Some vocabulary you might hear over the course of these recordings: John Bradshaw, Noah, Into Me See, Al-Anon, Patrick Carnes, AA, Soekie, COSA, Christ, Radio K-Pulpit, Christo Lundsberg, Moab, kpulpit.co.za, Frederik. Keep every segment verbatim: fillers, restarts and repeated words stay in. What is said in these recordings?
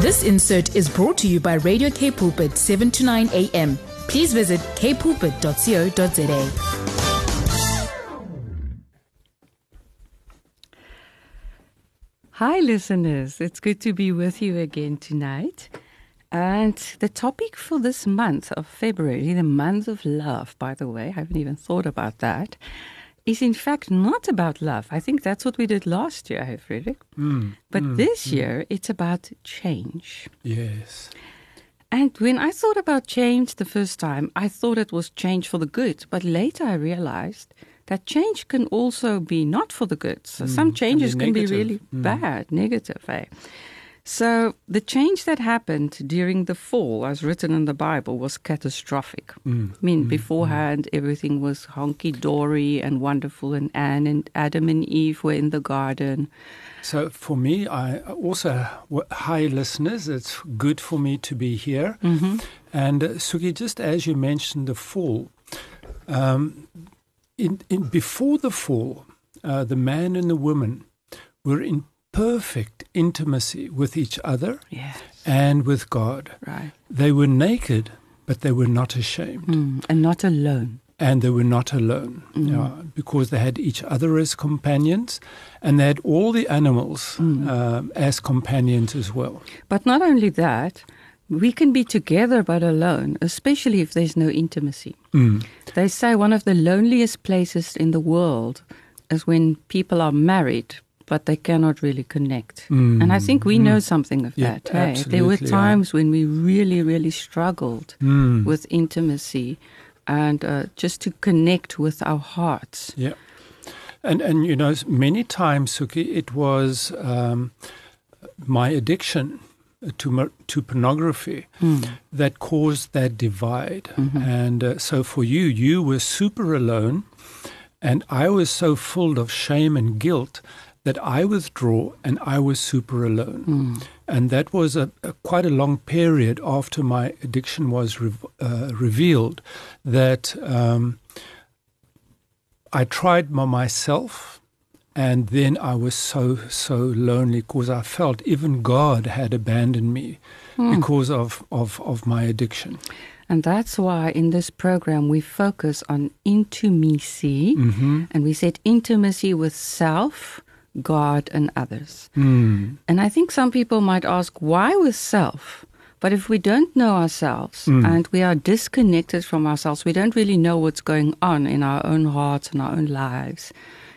This insert is brought to you by Radio K-Pulpit, seven to nine a.m. Please visit k pulpit dot co dot za. Hi, listeners. It's good to be with you again tonight. And the topic for this month of February, the month of love, by the way, I haven't even thought about that, is in fact not about love. I think that's what we did last year, Frederik. Mm, but mm, this mm. year, it's about change. Yes. And when I thought about change the first time, I thought it was change for the good. But later I realized that change can also be not for the good. So mm, some changes can be, can be really mm. bad, negative, eh? So the change that happened during the fall, as written in the Bible, was catastrophic. Mm, I mean, mm, beforehand, mm. everything was honky-dory and wonderful, and Anne and Adam and Eve were in the garden. So for me, I also, hi listeners, it's good for me to be here. Mm-hmm. And uh, Soekie, just as you mentioned the fall, um, in, in, before the fall, uh, the man and the woman were in perfect intimacy with each other yes. and with God. Right. They were naked, but they were not ashamed. Mm, and not alone. And they were not alone, mm. yeah, because they had each other as companions, and they had all the animals mm. um, as companions as well. But not only that, we can be together but alone, especially if there's no intimacy. Mm. They say one of the loneliest places in the world is when people are married, but they cannot really connect. Mm. And I think we mm. know something of yeah, that. Hey? There were times yeah. when we really, really struggled mm. with intimacy and uh, just to connect with our hearts. Yeah. And, and you know, many times, Soekie, it was um, my addiction to, to pornography mm. that caused that divide. Mm-hmm. And uh, so for you, you were super alone, and I was so full of shame and guilt that I withdraw, and I was super alone. Mm. And that was a, a quite a long period after my addiction was re- uh, revealed that um, I tried by myself, and then I was so, so lonely because I felt even God had abandoned me mm. because of, of, of my addiction. And that's why in this program we focus on Into Me See, mm-hmm. and we said intimacy with self, God and others. Mm. And I think some people might ask, why with self? But if we don't know ourselves mm. and we are disconnected from ourselves, we don't really know what's going on in our own hearts and our own lives.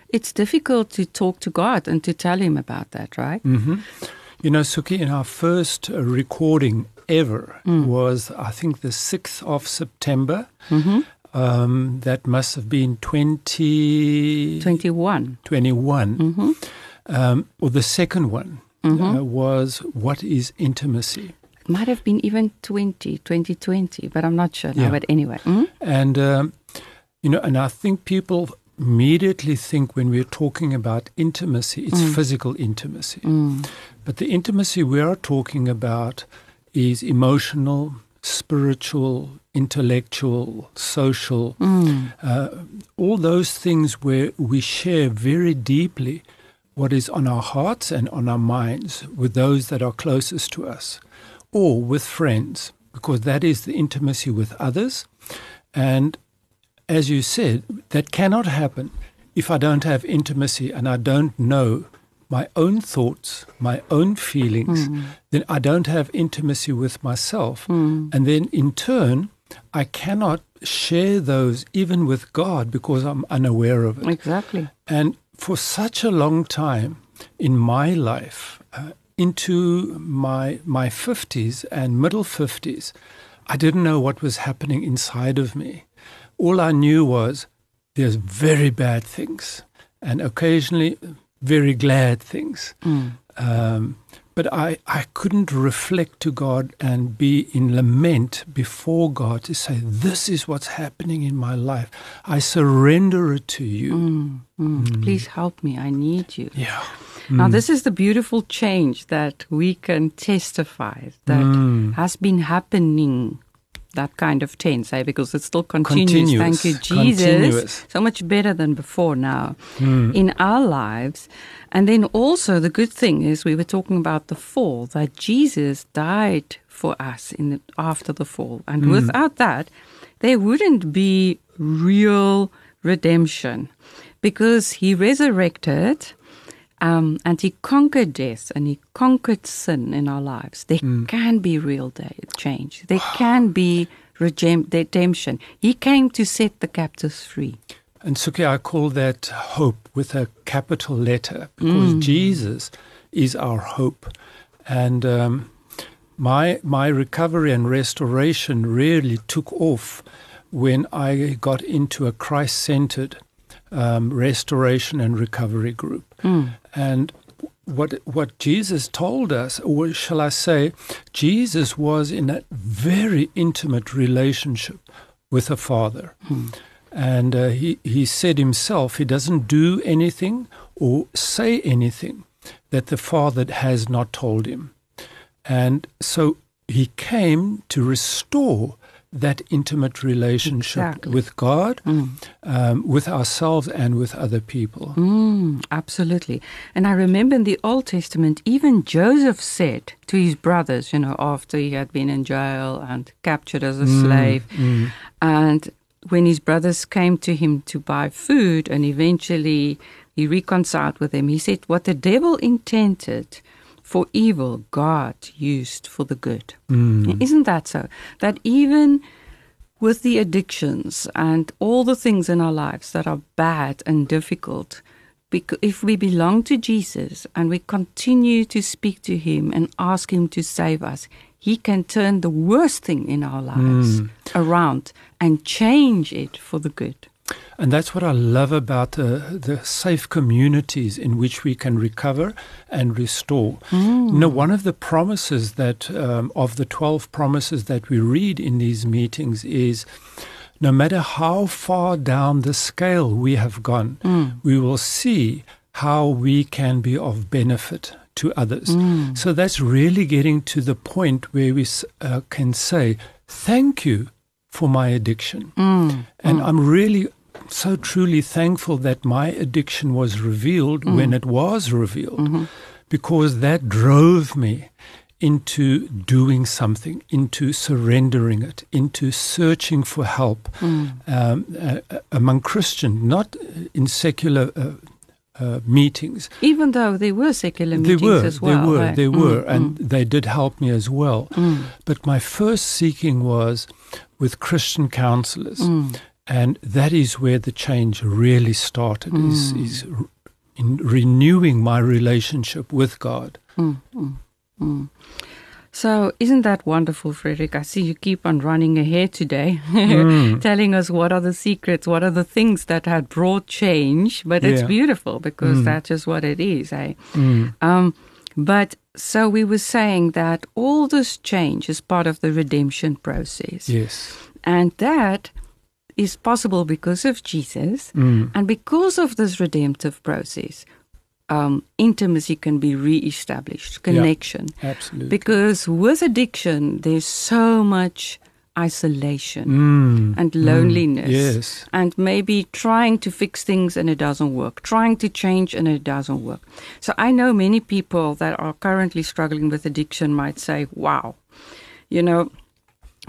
It's difficult to talk to God and to tell Him about that, right? Mm-hmm. You know, Soekie, in our first recording ever mm. was, I think, the sixth of September. Mm-hmm. Um, that must have been twenty... twenty-one. twenty-one. Mm-hmm. Um, or the second one mm-hmm. uh, was, what is intimacy? It might have been even twenty, twenty twenty, but I'm not sure now, yeah. but anyway. Mm-hmm. And, um, you know, and I think people immediately think when we're talking about intimacy, it's mm. physical intimacy. Mm. But the intimacy we are talking about is emotional, spiritual, intellectual, social, mm. uh, all those things where we share very deeply what is on our hearts and on our minds with those that are closest to us or with friends, because that is the intimacy with others. And as you said, that cannot happen if I don't have intimacy and I don't know my own thoughts, my own feelings, mm. then I don't have intimacy with myself. Mm. And then in turn, I cannot share those even with God because I'm unaware of it. Exactly. And for such a long time in my life, uh, into my my fifties and middle fifties, I didn't know what was happening inside of me. All I knew was there's very bad things and occasionally very glad things. Mm. Um, but I, I couldn't reflect to God and be in lament before God to say, this is what's happening in my life. I surrender it to you. Mm, mm. Mm. Please help me. I need you. Yeah. Mm. Now, this is the beautiful change that we can testify that mm. has been happening that kind of tense, eh? Because it still continues. Continuous. Thank you, Jesus. Continuous. So much better than before now mm. in our lives. And then also the good thing is we were talking about the fall, that Jesus died for us in the, after the fall. And mm. without that, there wouldn't be real redemption, because he resurrected um, and he conquered death and he conquered sin in our lives. There mm. can be real day, change. There can be redemption. He came to set the captives free. And Soekie, I call that hope with a capital letter, because mm. Jesus is our hope. And um, my my recovery and restoration really took off when I got into a Christ-centered um, restoration and recovery group. Mm. And what what Jesus told us, or shall I say, Jesus was in a very intimate relationship with the Father. Mm. And uh, he, he said himself, he doesn't do anything or say anything that the Father has not told him. And so he came to restore that intimate relationship exactly. with God, mm. um, with ourselves and with other people. Mm, absolutely. And I remember in the Old Testament, even Joseph said to his brothers, you know, after he had been in jail and captured as a mm, slave, mm. and when his brothers came to him to buy food and eventually he reconciled with them, he said, what the devil intended for evil, God used for the good. Mm. Isn't that so? That even with the addictions and all the things in our lives that are bad and difficult, if we belong to Jesus and we continue to speak to him and ask him to save us, he can turn the worst thing in our lives mm. around and change it for the good. And that's what I love about the, the safe communities in which we can recover and restore. Mm. You know, one of the promises that, um, of the twelve promises that we read in these meetings is, no matter how far down the scale we have gone, mm. we will see how we can be of benefit to others. Mm. So that's really getting to the point where we uh, can say, thank you for my addiction. Mm. And mm. I'm really so truly thankful that my addiction was revealed mm. when it was revealed, mm-hmm. because that drove me into doing something, into surrendering it, into searching for help mm. um, uh, among Christian, not in secular uh, Uh, meetings. Even though there were secular meetings were, as well. There were, right? there mm, were, and mm. they did help me as well. Mm. But my first seeking was with Christian counselors, mm. and that is where the change really started, mm. is, is in renewing my relationship with God. Mm, mm, mm. So isn't that wonderful, Frederik? I see you keep on running ahead today, mm. telling us what are the secrets, what are the things that had brought change. But yeah. it's beautiful, because mm. that's just what it is. Eh? Mm. Um, but so we were saying that all this change is part of the redemption process. Yes. And that is possible because of Jesus. Mm. And because of this redemptive process, Um, intimacy can be reestablished, connection. Yeah, absolutely. Because with addiction, there's so much isolation mm, and loneliness. Mm, yes. And maybe trying to fix things and it doesn't work, trying to change and it doesn't work. So I know many people that are currently struggling with addiction might say, wow, you know,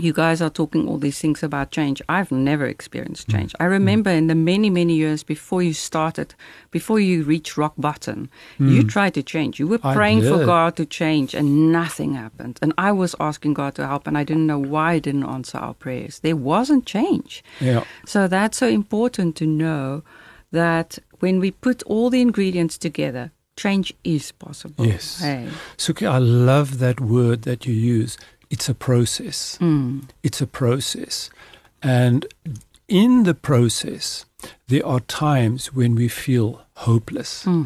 you guys are talking all these things about change. I've never experienced change. I remember mm. in the many, many years before you started, before you reached rock bottom, mm. you tried to change. You were praying for God to change and nothing happened. And I was asking God to help and I didn't know why he didn't answer our prayers. There wasn't change. Yeah. So that's so important to know that when we put all the ingredients together, change is possible. Yes. Hey. Soekie, I love that word that you use. It's a process. Mm. It's a process. And in the process, there are times when we feel hopeless, mm.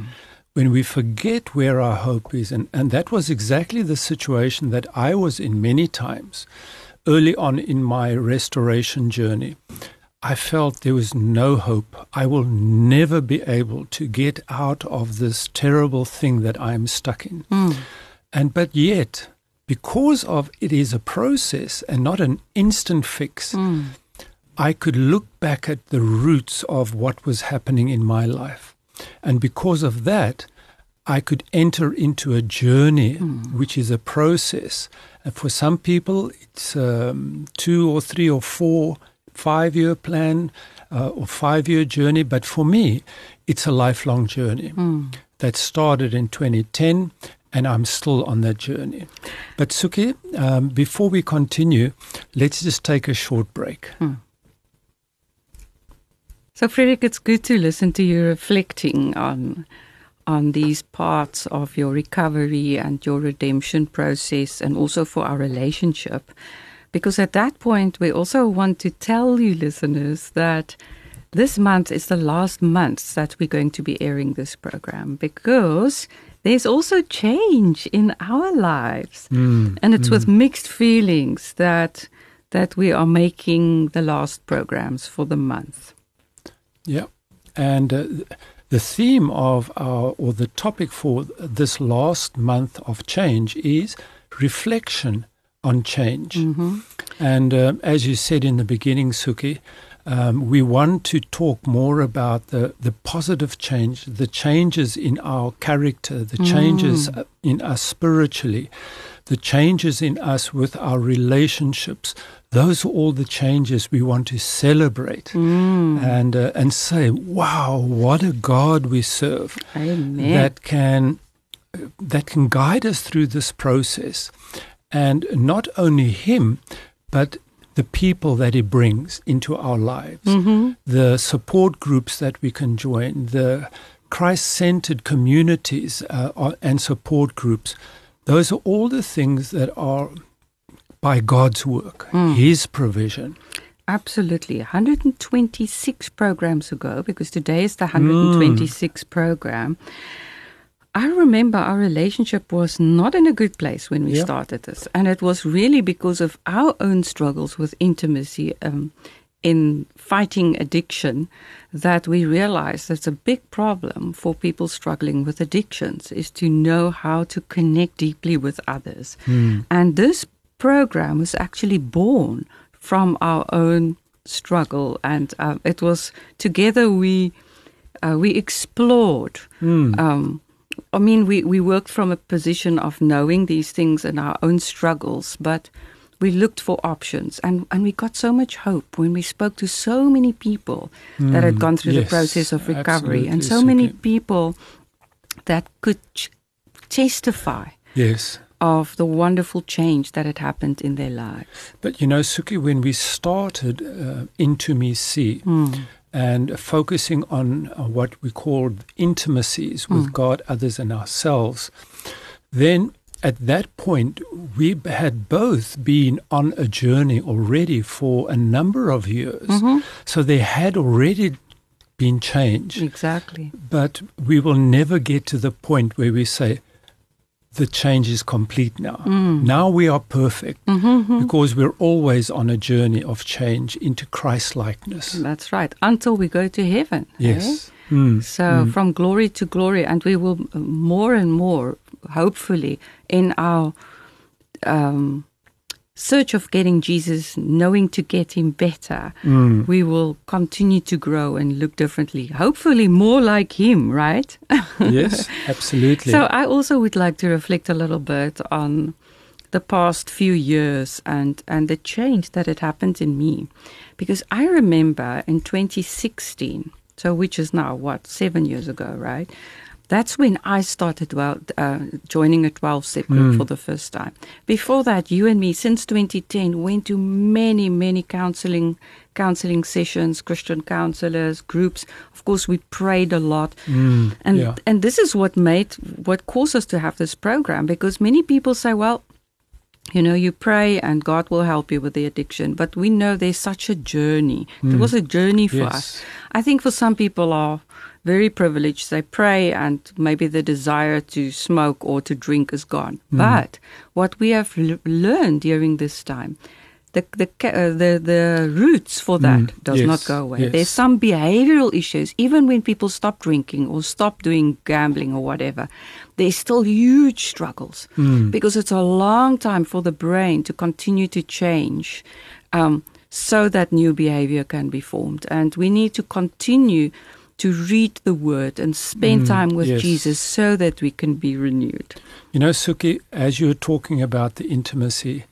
when we forget where our hope is. And, and that was exactly the situation that I was in many times. Early on in my restoration journey, I felt there was no hope. I will never be able to get out of this terrible thing that I'm stuck in. Mm. And but yet, because of it is a process and not an instant fix, mm. I could look back at the roots of what was happening in my life. And because of that, I could enter into a journey, mm. which is a process. And for some people, it's a um, two or three or four, five-year plan uh, or five-year journey. But for me, it's a lifelong journey mm. that started in twenty ten, and I'm still on that journey. But Soekie, um, before we continue, let's just take a short break. Mm. So, Frederik, it's good to listen to you reflecting on on these parts of your recovery and your redemption process, and also for our relationship. Because at that point, we also want to tell you listeners that this month is the last month that we're going to be airing this program, because there's also change in our lives. Mm, and it's mm. with mixed feelings that that we are making the last programs for the month. Yeah. And uh, the theme of our, or the topic for this last month of change is reflection on change. Mm-hmm. And uh, as you said in the beginning, Soekie, um, we want to talk more about the, the positive change, the changes in our character, the mm. changes in us spiritually, the changes in us with our relationships. Those are all the changes we want to celebrate mm. and uh, and say, wow, what a God we serve. Amen. That can that can guide us through this process. And not only him, but the people that he brings into our lives, mm-hmm. the support groups that we can join, the Christ-centered communities uh, and support groups. Those are all the things that are by God's work, mm. his provision. Absolutely. one hundred twenty-six programs ago, because today is the one hundred twenty-sixth mm. program. I remember our relationship was not in a good place when we yeah. started this. And it was really because of our own struggles with intimacy um, in fighting addiction that we realized that's a big problem for people struggling with addictions, is to know how to connect deeply with others. Mm. And this program was actually born from our own struggle. And uh, it was together we, uh, we explored mm. um I mean, we, we worked from a position of knowing these things and our own struggles, but we looked for options, and, and we got so much hope when we spoke to so many people mm, that had gone through yes, the process of recovery, and so many people that could ch- testify yes. of the wonderful change that had happened in their lives. But you know, Soekie, when we started uh, Into Me See, mm. and focusing on what we call intimacies with mm. God, others, and ourselves, then at that point, we had both been on a journey already for a number of years. Mm-hmm. So there had already been change. Exactly. But we will never get to the point where we say, the change is complete now. Mm. Now we are perfect mm-hmm. because we're always on a journey of change into Christ-likeness. That's right, until we go to heaven. Yes. Eh? Mm. So mm. from glory to glory, and we will more and more, hopefully, in our um, search of getting Jesus, knowing to get him better, mm. we will continue to grow and look differently, hopefully more like him, right? Yes, absolutely. So I also would like to reflect a little bit on the past few years and, and the change that had happened in me. Because I remember in twenty sixteen, so which is now, what, seven years ago, right? That's when I started well, uh, joining a twelve-step group mm. for the first time. Before that, you and me, since twenty ten, went to many, many counseling counseling sessions, Christian counselors, groups. Of course, we prayed a lot. Mm. And yeah. and this is what made, what caused us to have this program, because many people say, well, you know, you pray and God will help you with the addiction. But we know there's such a journey. Mm. There was a journey for yes. us. I think for some people are very privileged. They pray and maybe the desire to smoke or to drink is gone. Mm. But what we have l- learned during this time, the the uh, the the roots for that mm, does yes, not go away. Yes. There's some behavioral issues, even when people stop drinking or stop doing gambling or whatever. There's still huge struggles mm. because it's a long time for the brain to continue to change, um, so that new behavior can be formed. And we need to continue to read the Word and spend mm, time with yes. Jesus so that we can be renewed. You know, Soekie, as you were talking about the intimacy,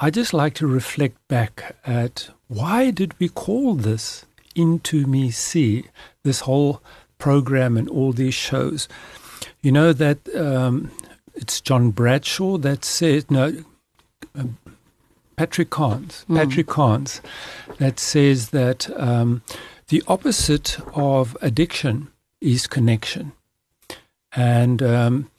I just like to reflect back at why did we call this Into Me See, this whole program and all these shows. You know that um, it's John Bradshaw that said, no, uh, Patrick Carnes, mm. Patrick Carnes, that says that um, the opposite of addiction is connection. And um,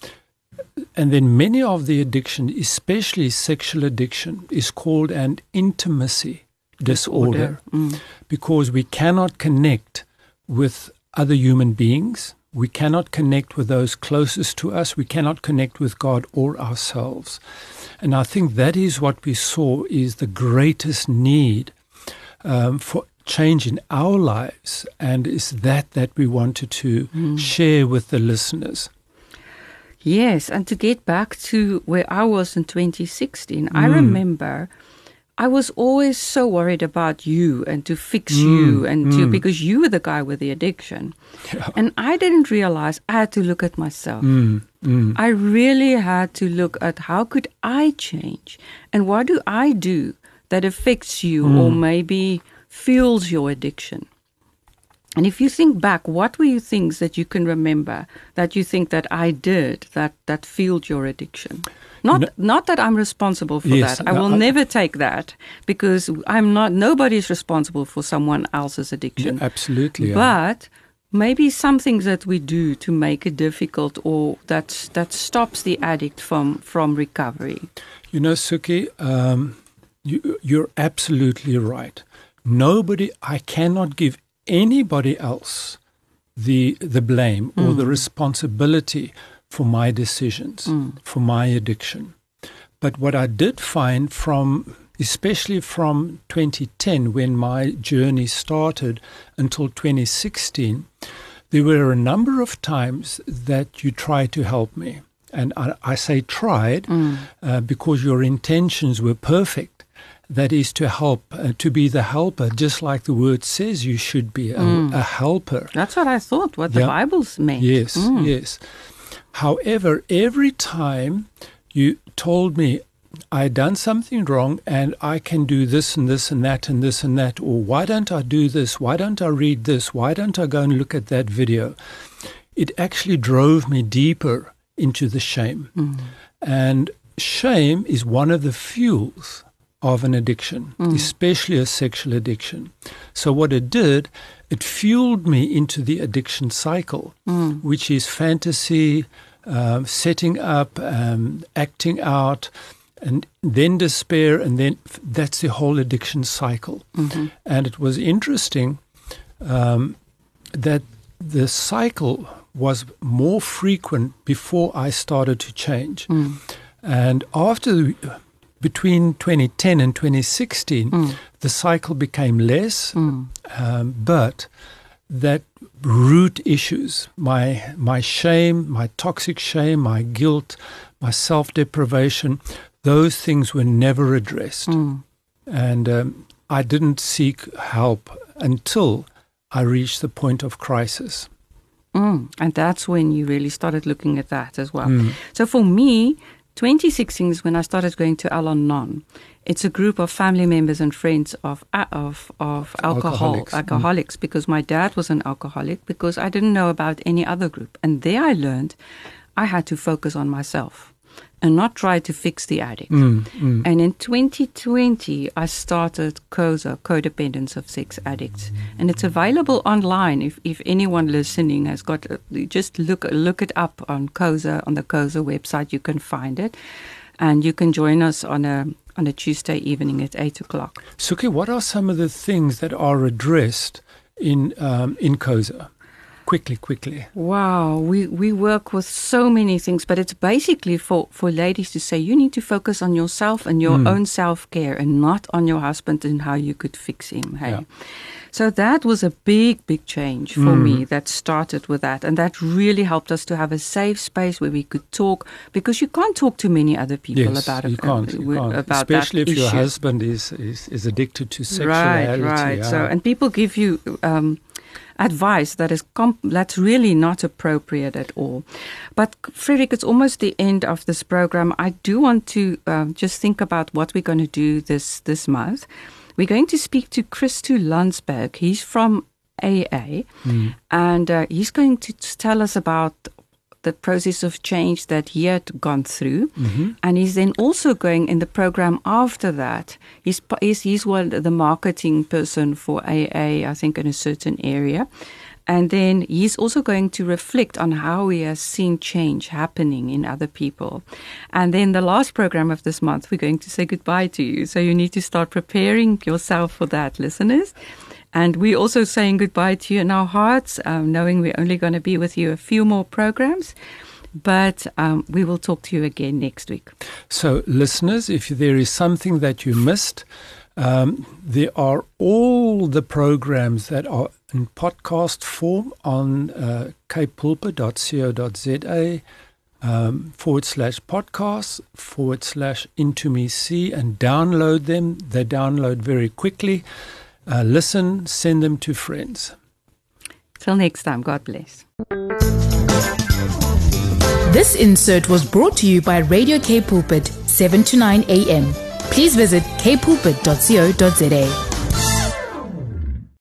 and then many of the addiction, especially sexual addiction, is called an intimacy disorder, disorder. Mm. because we cannot connect with other human beings. We cannot connect with those closest to us. We cannot connect with God or ourselves. And I think that is what we saw is the greatest need um, for change in our lives. And it's that that we wanted to mm. share with the listeners. Yes, and to get back to where I was in twenty sixteen, mm. I remember I was always so worried about you and to fix mm, you and mm. to, because you were the guy with the addiction. Yeah. And I didn't realize I had to look at myself. Mm, mm. I really had to look at how could I change and what do I do that affects you mm. or maybe fuels your addiction. And if you think back, what were you things that you can remember that you think that I did that, that fueled your addiction? Not no. not that I'm responsible for yes, that. I no, will I, never take that because I'm not. Nobody is responsible for someone else's addiction. Yeah, absolutely. Yeah. But maybe some things that we do to make it difficult or that that stops the addict from from recovery. You know, Soekie, um, you, you're absolutely right. Nobody, I cannot give anybody else the the blame mm. or the responsibility for my decisions, mm. for my addiction. But what I did find from, especially from twenty ten, when my journey started until twenty sixteen, there were a number of times that you tried to help me. And I, I say tried mm. uh, because your intentions were perfect. That is to help, uh, to be the helper, just like the word says you should be a, mm. a helper. That's what I thought, what yeah. the Bible's meant. Yes, mm. yes. However, every time you told me I done something wrong and I can do this and this and that and this and that, or why don't I do this? Why don't I read this? Why don't I go and look at that video? It actually drove me deeper into the shame. Mm. And shame is one of the fuels of an addiction, mm. especially a sexual addiction. So what it did, it fueled me into the addiction cycle, mm. which is fantasy, uh, setting up, um, acting out, and then despair, and then f- that's the whole addiction cycle. Mm-hmm. And it was interesting um, that the cycle was more frequent before I started to change. Mm. And after the... Between twenty ten and twenty sixteen, mm. the cycle became less, mm. um, but that root issues, my my shame, my toxic shame, my guilt, my self-deprivation, those things were never addressed. Mm. And um, I didn't seek help until I reached the point of crisis. Mm. And that's when you really started looking at that as well. Mm. So for me, twenty sixteen is when I started going to Al-Anon. It's a group of family members and friends of of of alcohol alcoholics, alcoholics mm. because my dad was an alcoholic, because I didn't know about any other group. And there I learned I had to focus on myself and not try to fix the addict. Mm, mm. And in twenty twenty, I started COSA, Codependence of Sex Addicts. And it's available online if, if anyone listening has got, just look look it up on COSA, on the COSA website, you can find it. And you can join us on a on a Tuesday evening at eight o'clock. Soekie, what are some of the things that are addressed in um, in COSA? quickly, quickly. Wow, we, we work with so many things, but it's basically for, for ladies to say you need to focus on yourself and your mm. own self-care and not on your husband and how you could fix him. Hey, yeah. So that was a big, big change for mm. me that started with that, and that really helped us to have a safe space where we could talk, because you can't talk to many other people yes, about, a, you can't, you can't. about especially that if issue. Your husband is, is, is addicted to sexuality. Right, right. Yeah. So, and people give you... Um, advice that is comp- that's really not appropriate at all. But Frederik, it's almost the end of this program. I do want to uh, just think about what we're going to do this this month. We're going to speak to Christo Lundsberg. He's from A A, mm. and uh, he's going to tell us about the process of change that he had gone through. Mm-hmm. And he's then also going in the program after that. He's, he's, he's one, the marketing person for A A, I think, in a certain area. And then he's also going to reflect on how he has seen change happening in other people. And then the last program of this month, we're going to say goodbye to you. So you need to start preparing yourself for that, listeners. And we're also saying goodbye to you in our hearts, um, knowing we're only going to be with you a few more programs. But um, we will talk to you again next week. So, listeners, if there is something that you missed, um, there are all the programs that are in podcast form on uh, k pulpit dot co dot z a um, forward slash podcasts, forward slash Into Me See, and download them. They download very quickly. Uh, listen, send them to friends. Till next time, God bless. This insert was brought to you by Radio K-Pulpit, seven to nine a.m. Please visit k pulpit dot co dot z a.